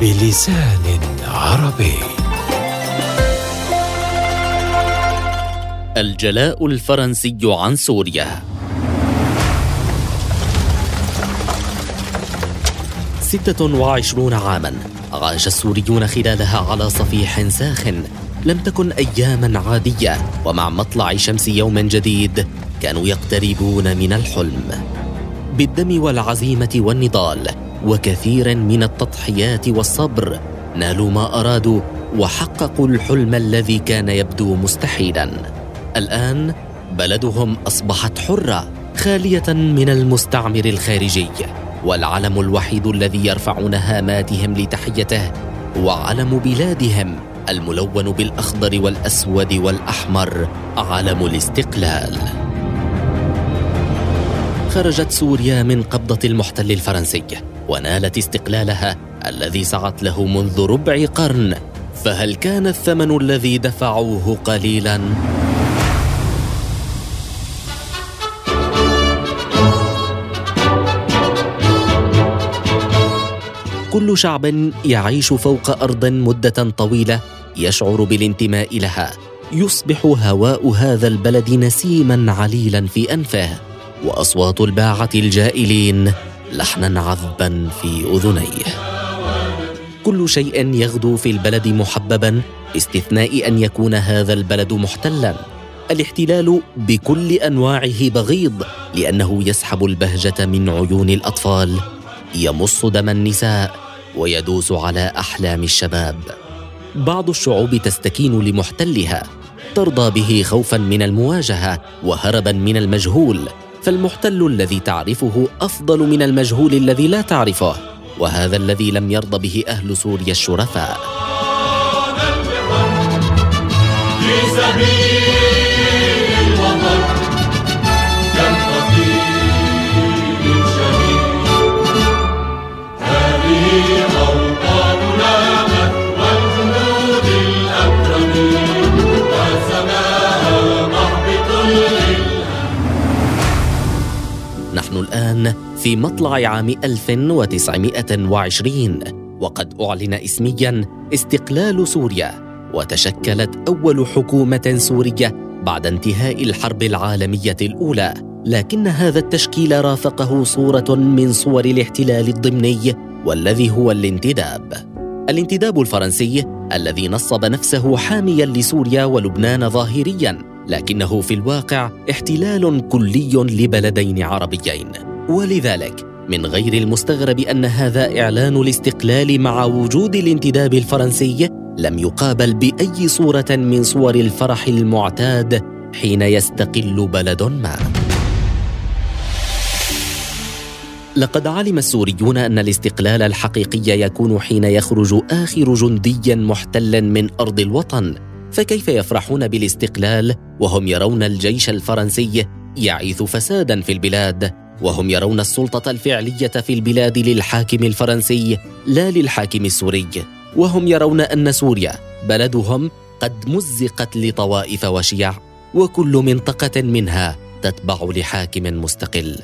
بلسان عربي. الجلاء الفرنسي عن سوريا. 26 عاما عاش السوريون خلالها على صفيح ساخن، لم تكن أياما عادية، ومع مطلع شمس يوم جديد كانوا يقتربون من الحلم، بالدم والعزيمة والنضال وكثير من التضحيات والصبر نالوا ما أرادوا وحققوا الحلم الذي كان يبدو مستحيلا. الآن بلدهم أصبحت حرة خالية من المستعمر الخارجي، والعلم الوحيد الذي يرفعون هاماتهم لتحيته هو علم بلادهم الملون بالأخضر والأسود والأحمر، علم الاستقلال. خرجت سوريا من قبضة المحتل الفرنسي ونالت استقلالها الذي سعت له منذ ربع قرن، فهل كان الثمن الذي دفعوه قليلا؟ كل شعب يعيش فوق أرض مدة طويلة يشعر بالانتماء لها، يصبح هواء هذا البلد نسيما عليلا في أنفه، وأصوات الباعة الجائلين لحنا عذبا في أذنيه. كل شيء يغدو في البلد محببا، باستثناء أن يكون هذا البلد محتلا. الاحتلال بكل أنواعه بغيض، لأنه يسحب البهجة من عيون الأطفال، يمص دم النساء، ويدوس على أحلام الشباب. بعض الشعوب تستكين لمحتلها، ترضى به خوفا من المواجهة وهربا من المجهول، فالمحتل الذي تعرفه أفضل من المجهول الذي لا تعرفه، وهذا الذي لم يرضى به أهل سوريا الشرفاء. نحن الآن في مطلع عام 1920، وقد أعلن اسمياً استقلال سوريا، وتشكلت أول حكومة سورية بعد انتهاء الحرب العالمية الأولى، لكن هذا التشكيل رافقه صورة من صور الاحتلال الضمني، والذي هو الانتداب الفرنسي الذي نصب نفسه حامياً لسوريا ولبنان ظاهرياً، لكنه في الواقع احتلال كلي لبلدين عربيين. ولذلك من غير المستغرب أن هذا إعلان الاستقلال مع وجود الانتداب الفرنسي لم يقابل بأي صورة من صور الفرح المعتاد حين يستقل بلد ما. لقد علم السوريون أن الاستقلال الحقيقي يكون حين يخرج آخر جندي محتل من أرض الوطن، فكيف يفرحون بالاستقلال وهم يرون الجيش الفرنسي يعيث فسادا في البلاد، وهم يرون السلطة الفعلية في البلاد للحاكم الفرنسي لا للحاكم السوري، وهم يرون أن سوريا بلدهم قد مزقت لطوائف وشيع، وكل منطقة منها تتبع لحاكم مستقل.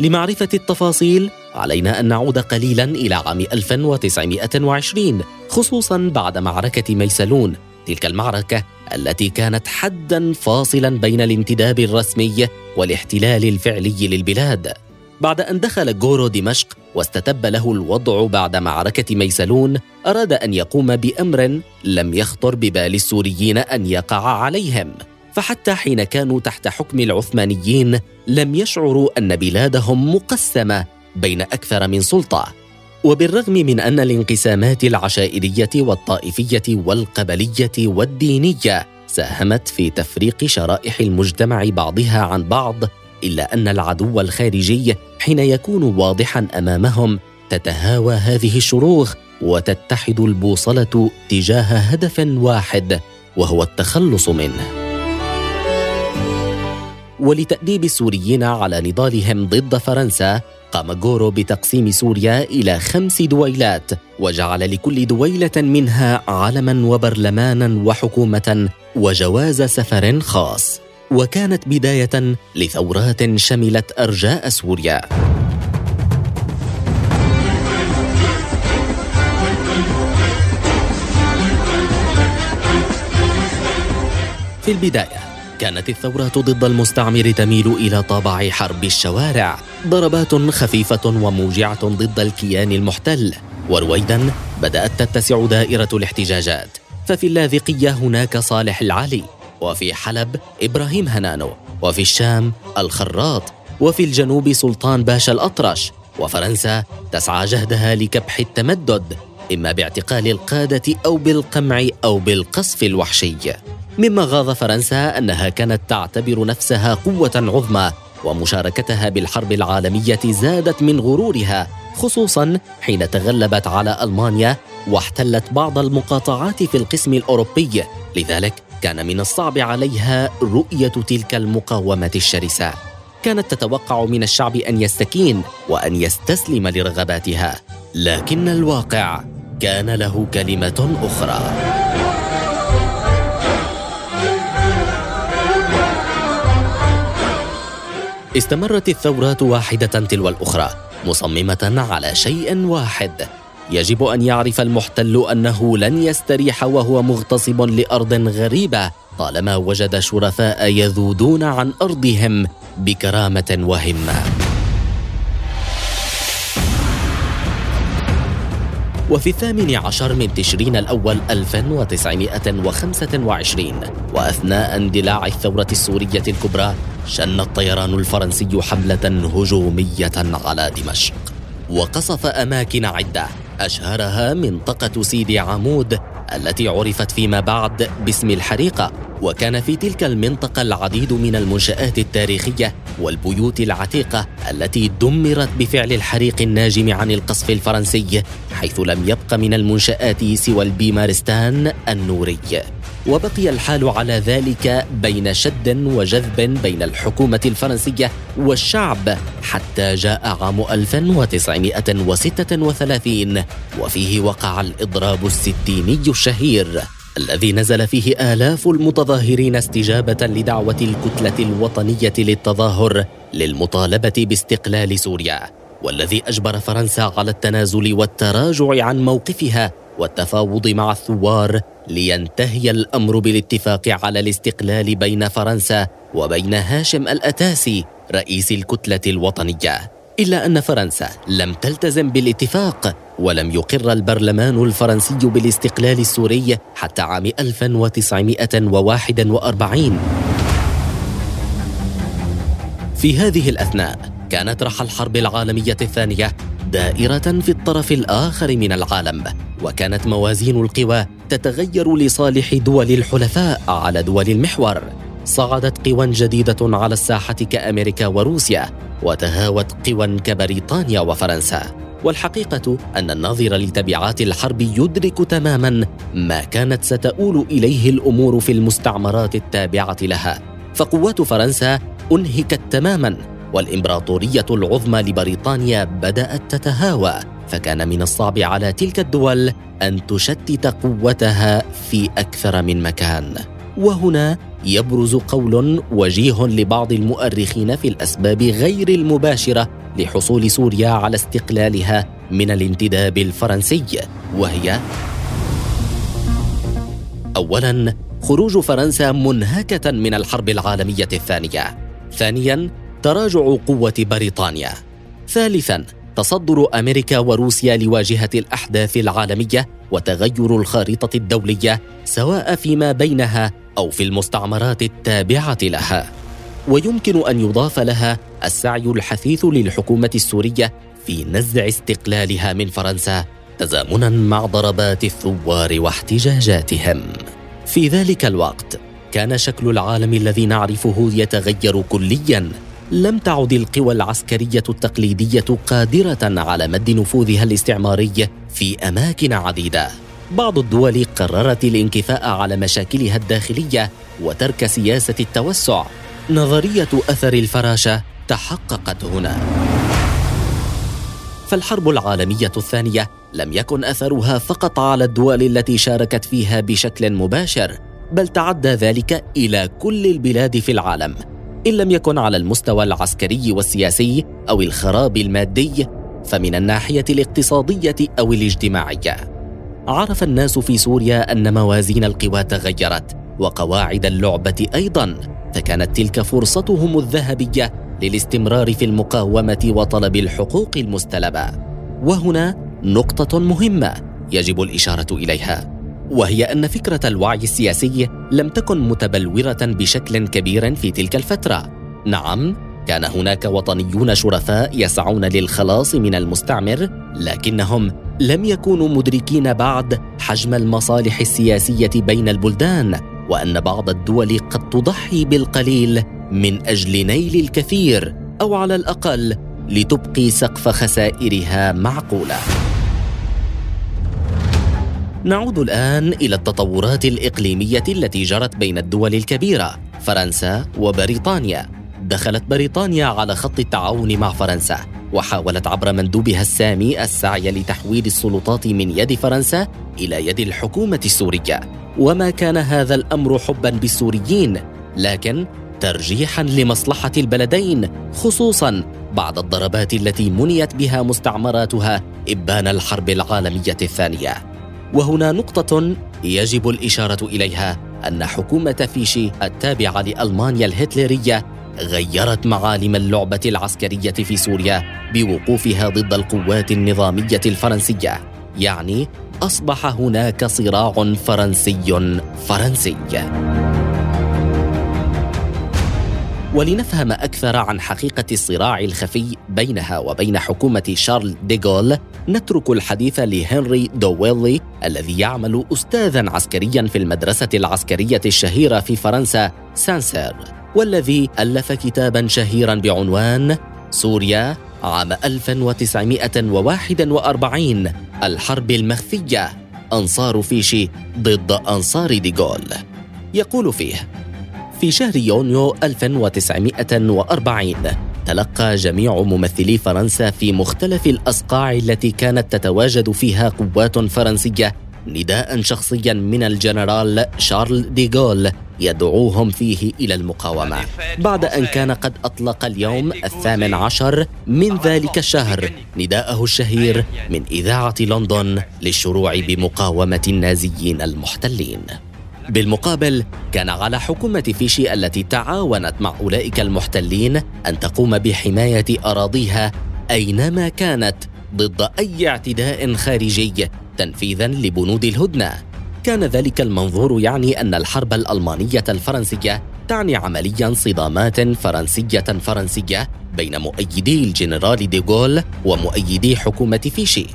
لمعرفة التفاصيل علينا أن نعود قليلا إلى عام 1920، خصوصا بعد معركة ميسلون، تلك المعركة التي كانت حداً فاصلاً بين الانتداب الرسمي والاحتلال الفعلي للبلاد. بعد أن دخل جورو دمشق واستتب له الوضع بعد معركة ميسلون، أراد أن يقوم بأمر لم يخطر ببال السوريين أن يقع عليهم، فحتى حين كانوا تحت حكم العثمانيين لم يشعروا أن بلادهم مقسمة بين أكثر من سلطة. وبالرغم من أن الانقسامات العشائرية والطائفية والقبلية والدينية ساهمت في تفريق شرائح المجتمع بعضها عن بعض، إلا أن العدو الخارجي حين يكون واضحاً أمامهم تتهاوى هذه الشروخ، وتتحد البوصلة تجاه هدف واحد، وهو التخلص منه. ولتأديب السوريين على نضالهم ضد فرنسا، قام جورو بتقسيم سوريا إلى 5 دويلات، وجعل لكل دويلة منها علماً وبرلماناً وحكومة وجواز سفر خاص، وكانت بداية لثورات شملت أرجاء سوريا. في البداية كانت الثورة ضد المستعمر تميل إلى طابع حرب الشوارع، ضربات خفيفة وموجعة ضد الكيان المحتل، ورويدا بدأت تتسع دائرة الاحتجاجات، ففي اللاذقية هناك صالح العلي، وفي حلب إبراهيم هنانو، وفي الشام الخراط، وفي الجنوب سلطان باشا الأطرش، وفرنسا تسعى جهدها لكبح التمدد إما باعتقال القادة أو بالقمع أو بالقصف الوحشي. مما غاض فرنسا أنها كانت تعتبر نفسها قوة عظمى، ومشاركتها بالحرب العالمية زادت من غرورها، خصوصاً حين تغلبت على ألمانيا واحتلت بعض المقاطعات في القسم الأوروبي، لذلك كان من الصعب عليها رؤية تلك المقاومة الشرسة. كانت تتوقع من الشعب أن يستكين وأن يستسلم لرغباتها، لكن الواقع كان له كلمة أخرى. استمرت الثورات واحدة تلو الأخرى مصممة على شيء واحد: يجب أن يعرف المحتل أنه لن يستريح وهو مغتصب لأرض غريبة طالما وجد شرفاء يذودون عن أرضهم بكرامة وهمة. وفي 18 من تشرين الأول 1925، وأثناء اندلاع الثورة السورية الكبرى، شن الطيران الفرنسي حملة هجومية على دمشق، وقصف أماكن عدة أشهرها منطقة سيدي عمود التي عرفت فيما بعد باسم الحريقة. وكان في تلك المنطقة العديد من المنشآت التاريخية والبيوت العتيقة التي دمرت بفعل الحريق الناجم عن القصف الفرنسي، حيث لم يبق من المنشآت سوى البيمارستان النوري. وبقي الحال على ذلك بين شد وجذب بين الحكومة الفرنسية والشعب، حتى جاء عام 1936، وفيه وقع الإضراب الستيني الشهير الذي نزل فيه آلاف المتظاهرين استجابة لدعوة الكتلة الوطنية للتظاهر للمطالبة باستقلال سوريا، والذي أجبر فرنسا على التنازل والتراجع عن موقفها والتفاوض مع الثوار لينتهي الأمر بالاتفاق على الاستقلال بين فرنسا وبين هاشم الأتاسي رئيس الكتلة الوطنية. إلا أن فرنسا لم تلتزم بالاتفاق، ولم يقر البرلمان الفرنسي بالاستقلال السوري حتى عام 1941. في هذه الأثناء كانت رحى الحرب العالمية الثانية دائرة في الطرف الآخر من العالم، وكانت موازين القوى تتغير لصالح دول الحلفاء على دول المحور. صعدت قوى جديدة على الساحة كأمريكا وروسيا، وتهاوت قوى كبريطانيا وفرنسا. والحقيقة أن الناظر لتبعات الحرب يدرك تماما ما كانت ستؤول إليه الأمور في المستعمرات التابعة لها، فقوات فرنسا أنهكت تماما، والإمبراطورية العظمى لبريطانيا بدأت تتهاوى، فكان من الصعب على تلك الدول أن تشتت قوتها في أكثر من مكان. وهنا يبرز قول وجيه لبعض المؤرخين في الأسباب غير المباشرة لحصول سوريا على استقلالها من الانتداب الفرنسي، وهي: أولاً، خروج فرنسا منهكة من الحرب العالمية الثانية. ثانياً، تراجع قوة بريطانيا. ثالثاً، تصدر أمريكا وروسيا لواجهة الأحداث العالمية وتغير الخارطة الدولية، سواء فيما بينها أو في المستعمرات التابعة لها. ويمكن أن يضاف لها السعي الحثيث للحكومة السورية في نزع استقلالها من فرنسا تزامناً مع ضربات الثوار واحتجاجاتهم. في ذلك الوقت كان شكل العالم الذي نعرفه يتغير كلياً، لم تعد القوى العسكرية التقليدية قادرة على مد نفوذها الاستعماري في أماكن عديدة. بعض الدول قررت الانكفاء على مشاكلها الداخلية وترك سياسة التوسع. نظرية أثر الفراشة تحققت هنا، فالحرب العالمية الثانية لم يكن أثرها فقط على الدول التي شاركت فيها بشكل مباشر، بل تعدى ذلك إلى كل البلاد في العالم، إن لم يكن على المستوى العسكري والسياسي أو الخراب المادي فمن الناحية الاقتصادية أو الاجتماعية. عرف الناس في سوريا أن موازين القوى تغيرت، وقواعد اللعبة أيضا، فكانت تلك فرصتهم الذهبية للاستمرار في المقاومة وطلب الحقوق المستلبة. وهنا نقطة مهمة يجب الإشارة إليها، وهي أن فكرة الوعي السياسي لم تكن متبلورة بشكل كبير في تلك الفترة. نعم، كان هناك وطنيون شرفاء يسعون للخلاص من المستعمر، لكنهم لم يكونوا مدركين بعد حجم المصالح السياسية بين البلدان، وأن بعض الدول قد تضحي بالقليل من أجل نيل الكثير، أو على الأقل لتبقي سقف خسائرها معقولة. نعود الآن إلى التطورات الإقليمية التي جرت بين الدول الكبيرة فرنسا وبريطانيا. دخلت بريطانيا على خط التعاون مع فرنسا، وحاولت عبر مندوبها السامي السعي لتحويل السلطات من يد فرنسا إلى يد الحكومة السورية، وما كان هذا الأمر حباً بالسوريين، لكن ترجيحاً لمصلحة البلدين، خصوصاً بعد الضربات التي منيت بها مستعمراتها إبان الحرب العالمية الثانية. وهنا نقطة يجب الإشارة إليها، أن حكومة فيشي التابعة لألمانيا الهتلرية غيرت معالم اللعبة العسكرية في سوريا بوقوفها ضد القوات النظامية الفرنسية، يعني أصبح هناك صراع فرنسي. ولنفهم أكثر عن حقيقة الصراع الخفي بينها وبين حكومة شارل ديغول، نترك الحديث لهنري دويلي الذي يعمل أستاذاً عسكرياً في المدرسة العسكرية الشهيرة في فرنسا سانسير، والذي ألف كتاباً شهيراً بعنوان سوريا عام 1941 الحرب المخفية، أنصار فيشي ضد أنصار ديغول. يقول فيه: في شهر يونيو 1940 تلقى جميع ممثلي فرنسا في مختلف الأصقاع التي كانت تتواجد فيها قوات فرنسية نداء شخصيا من الجنرال شارل ديغول يدعوهم فيه إلى المقاومة، بعد أن كان قد أطلق اليوم 18 من ذلك الشهر نداءه الشهير من إذاعة لندن للشروع بمقاومة النازيين المحتلين. بالمقابل كان على حكومة فيشي التي تعاونت مع أولئك المحتلين أن تقوم بحماية أراضيها أينما كانت ضد أي اعتداء خارجي تنفيذاً لبنود الهدنة. كان ذلك المنظور يعني أن الحرب الألمانية الفرنسية تعني عملياً صدامات فرنسية بين مؤيدي الجنرال ديغول ومؤيدي حكومة فيشي.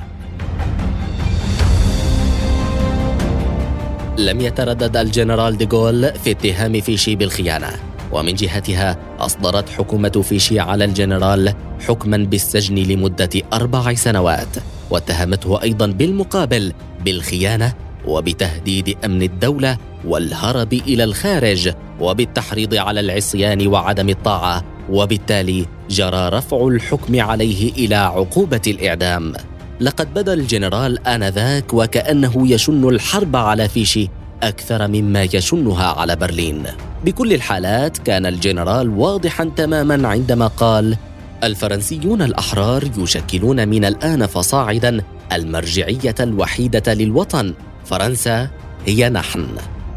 لم يتردد الجنرال ديغول في اتهام فيشي بالخيانة، ومن جهتها أصدرت حكومة فيشي على الجنرال حكما بالسجن لمدة 4 سنوات، واتهمته أيضا بالمقابل بالخيانة وبتهديد أمن الدولة والهرب إلى الخارج وبالتحريض على العصيان وعدم الطاعة، وبالتالي جرى رفع الحكم عليه إلى عقوبة الإعدام. لقد بدا الجنرال آنذاك وكأنه يشن الحرب على فيشي أكثر مما يشنها على برلين. بكل الحالات كان الجنرال واضحا تماما عندما قال: الفرنسيون الأحرار يشكلون من الآن فصاعدا المرجعية الوحيدة للوطن، فرنسا هي نحن.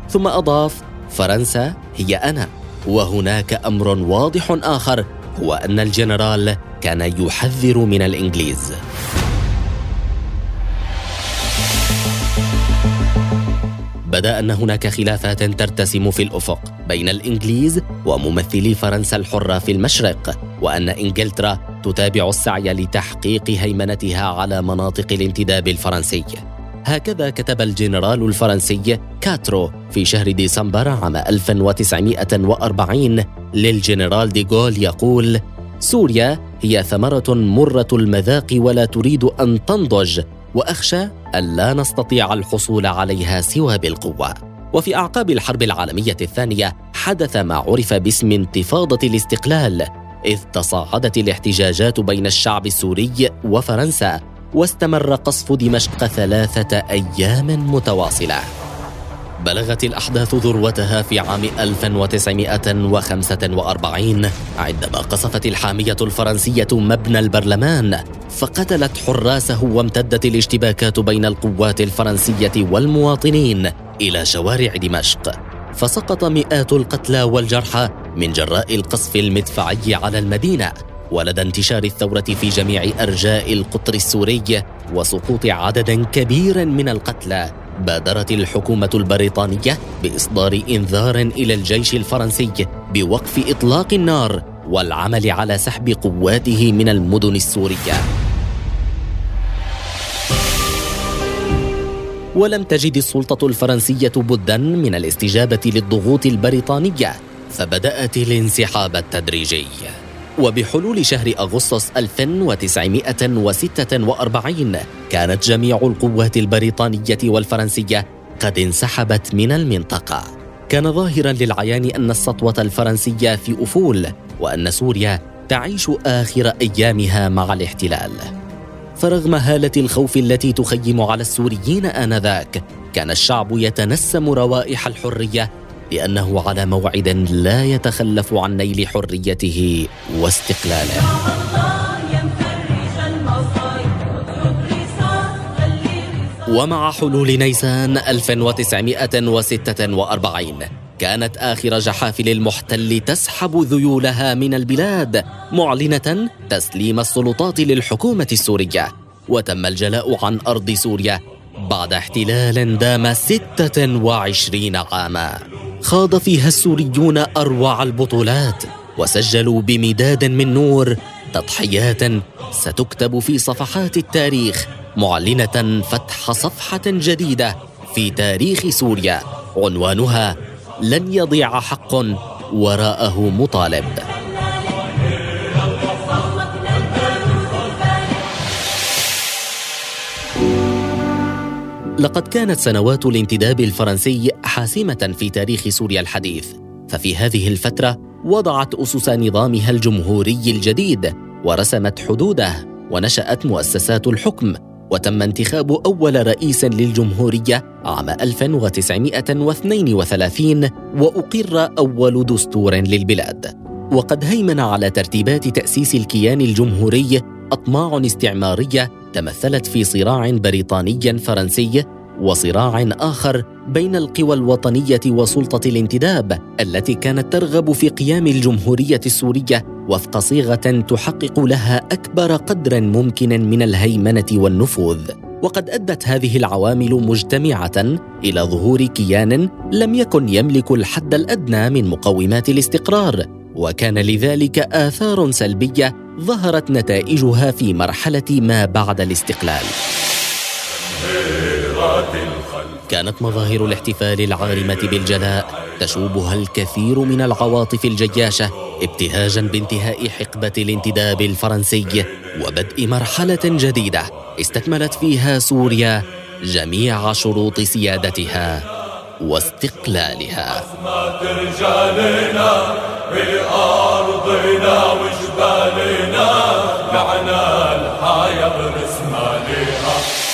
ثم أضاف: فرنسا هي أنا. وهناك أمر واضح آخر، هو أن الجنرال كان يحذر من الإنجليز. بدأ أن هناك خلافات ترتسم في الأفق بين الإنجليز وممثلي فرنسا الحرة في المشرق، وأن إنجلترا تتابع السعي لتحقيق هيمنتها على مناطق الانتداب الفرنسي. هكذا كتب الجنرال الفرنسي كاترو في شهر ديسمبر عام 1940 للجنرال ديغول، يقول: سوريا هي ثمرة مرة المذاق ولا تريد أن تنضج، وأخشى أن لا نستطيع الحصول عليها سوى بالقوة. وفي أعقاب الحرب العالمية الثانية حدث ما عرف باسم انتفاضة الاستقلال، إذ تصاعدت الاحتجاجات بين الشعب السوري وفرنسا، واستمر قصف دمشق 3 أيام متواصلة. بلغت الأحداث ذروتها في عام 1945 عندما قصفت الحامية الفرنسية مبنى البرلمان، فقتلت حراسه، وامتدت الاشتباكات بين القوات الفرنسية والمواطنين إلى شوارع دمشق. فسقط مئات القتلى والجرحى من جراء القصف المدفعي على المدينة، ولدى انتشار الثورة في جميع أرجاء القطر السوري وسقوط عدد كبير من القتلى، بادرت الحكومة البريطانية بإصدار إنذار إلى الجيش الفرنسي بوقف إطلاق النار والعمل على سحب قواته من المدن السورية. ولم تجد السلطة الفرنسية بداً من الاستجابة للضغوط البريطانية، فبدأت الانسحاب التدريجي. وبحلول شهر أغسطس 1946 كانت جميع القوات البريطانية والفرنسية قد انسحبت من المنطقة. كان ظاهراً للعيان أن السطوة الفرنسية في أفول، وأن سوريا تعيش آخر أيامها مع الاحتلال. فرغم هالة الخوف التي تخيم على السوريين آنذاك، كان الشعب يتنسم روائح الحرية، لأنه على موعد لا يتخلف عن نيل حريته واستقلاله. ومع حلول نيسان 1946 كانت آخر جحافل المحتل تسحب ذيولها من البلاد، معلنة تسليم السلطات للحكومة السورية، وتم الجلاء عن أرض سوريا بعد احتلال دام 26 عاما خاض فيها السوريون أروع البطولات، وسجلوا بمداد من نور تضحيات ستكتب في صفحات التاريخ، معلنة فتح صفحة جديدة في تاريخ سوريا عنوانها لن يضيع حق وراءه مطالب. لقد كانت سنوات الانتداب الفرنسي حاسمة في تاريخ سوريا الحديث، ففي هذه الفترة وضعت أسس نظامها الجمهوري الجديد ورسمت حدوده، ونشأت مؤسسات الحكم، وتم انتخاب أول رئيس للجمهورية عام 1932، وأقر أول دستور للبلاد. وقد هيمن على ترتيبات تأسيس الكيان الجمهوري أطماع استعمارية تمثلت في صراع بريطاني فرنسي، وصراع آخر بين القوى الوطنية وسلطة الانتداب التي كانت ترغب في قيام الجمهورية السورية وفق صيغة تحقق لها أكبر قدر ممكن من الهيمنة والنفوذ. وقد أدت هذه العوامل مجتمعة إلى ظهور كيان لم يكن يملك الحد الأدنى من مقومات الاستقرار، وكان لذلك آثار سلبية ظهرت نتائجها في مرحلة ما بعد الاستقلال. كانت مظاهر الاحتفال العارمة بالجلاء تشوبها الكثير من العواطف الجياشة، ابتهاجاً بانتهاء حقبة الانتداب الفرنسي وبدء مرحلة جديدة استكملت فيها سوريا جميع شروط سيادتها واستقلالها.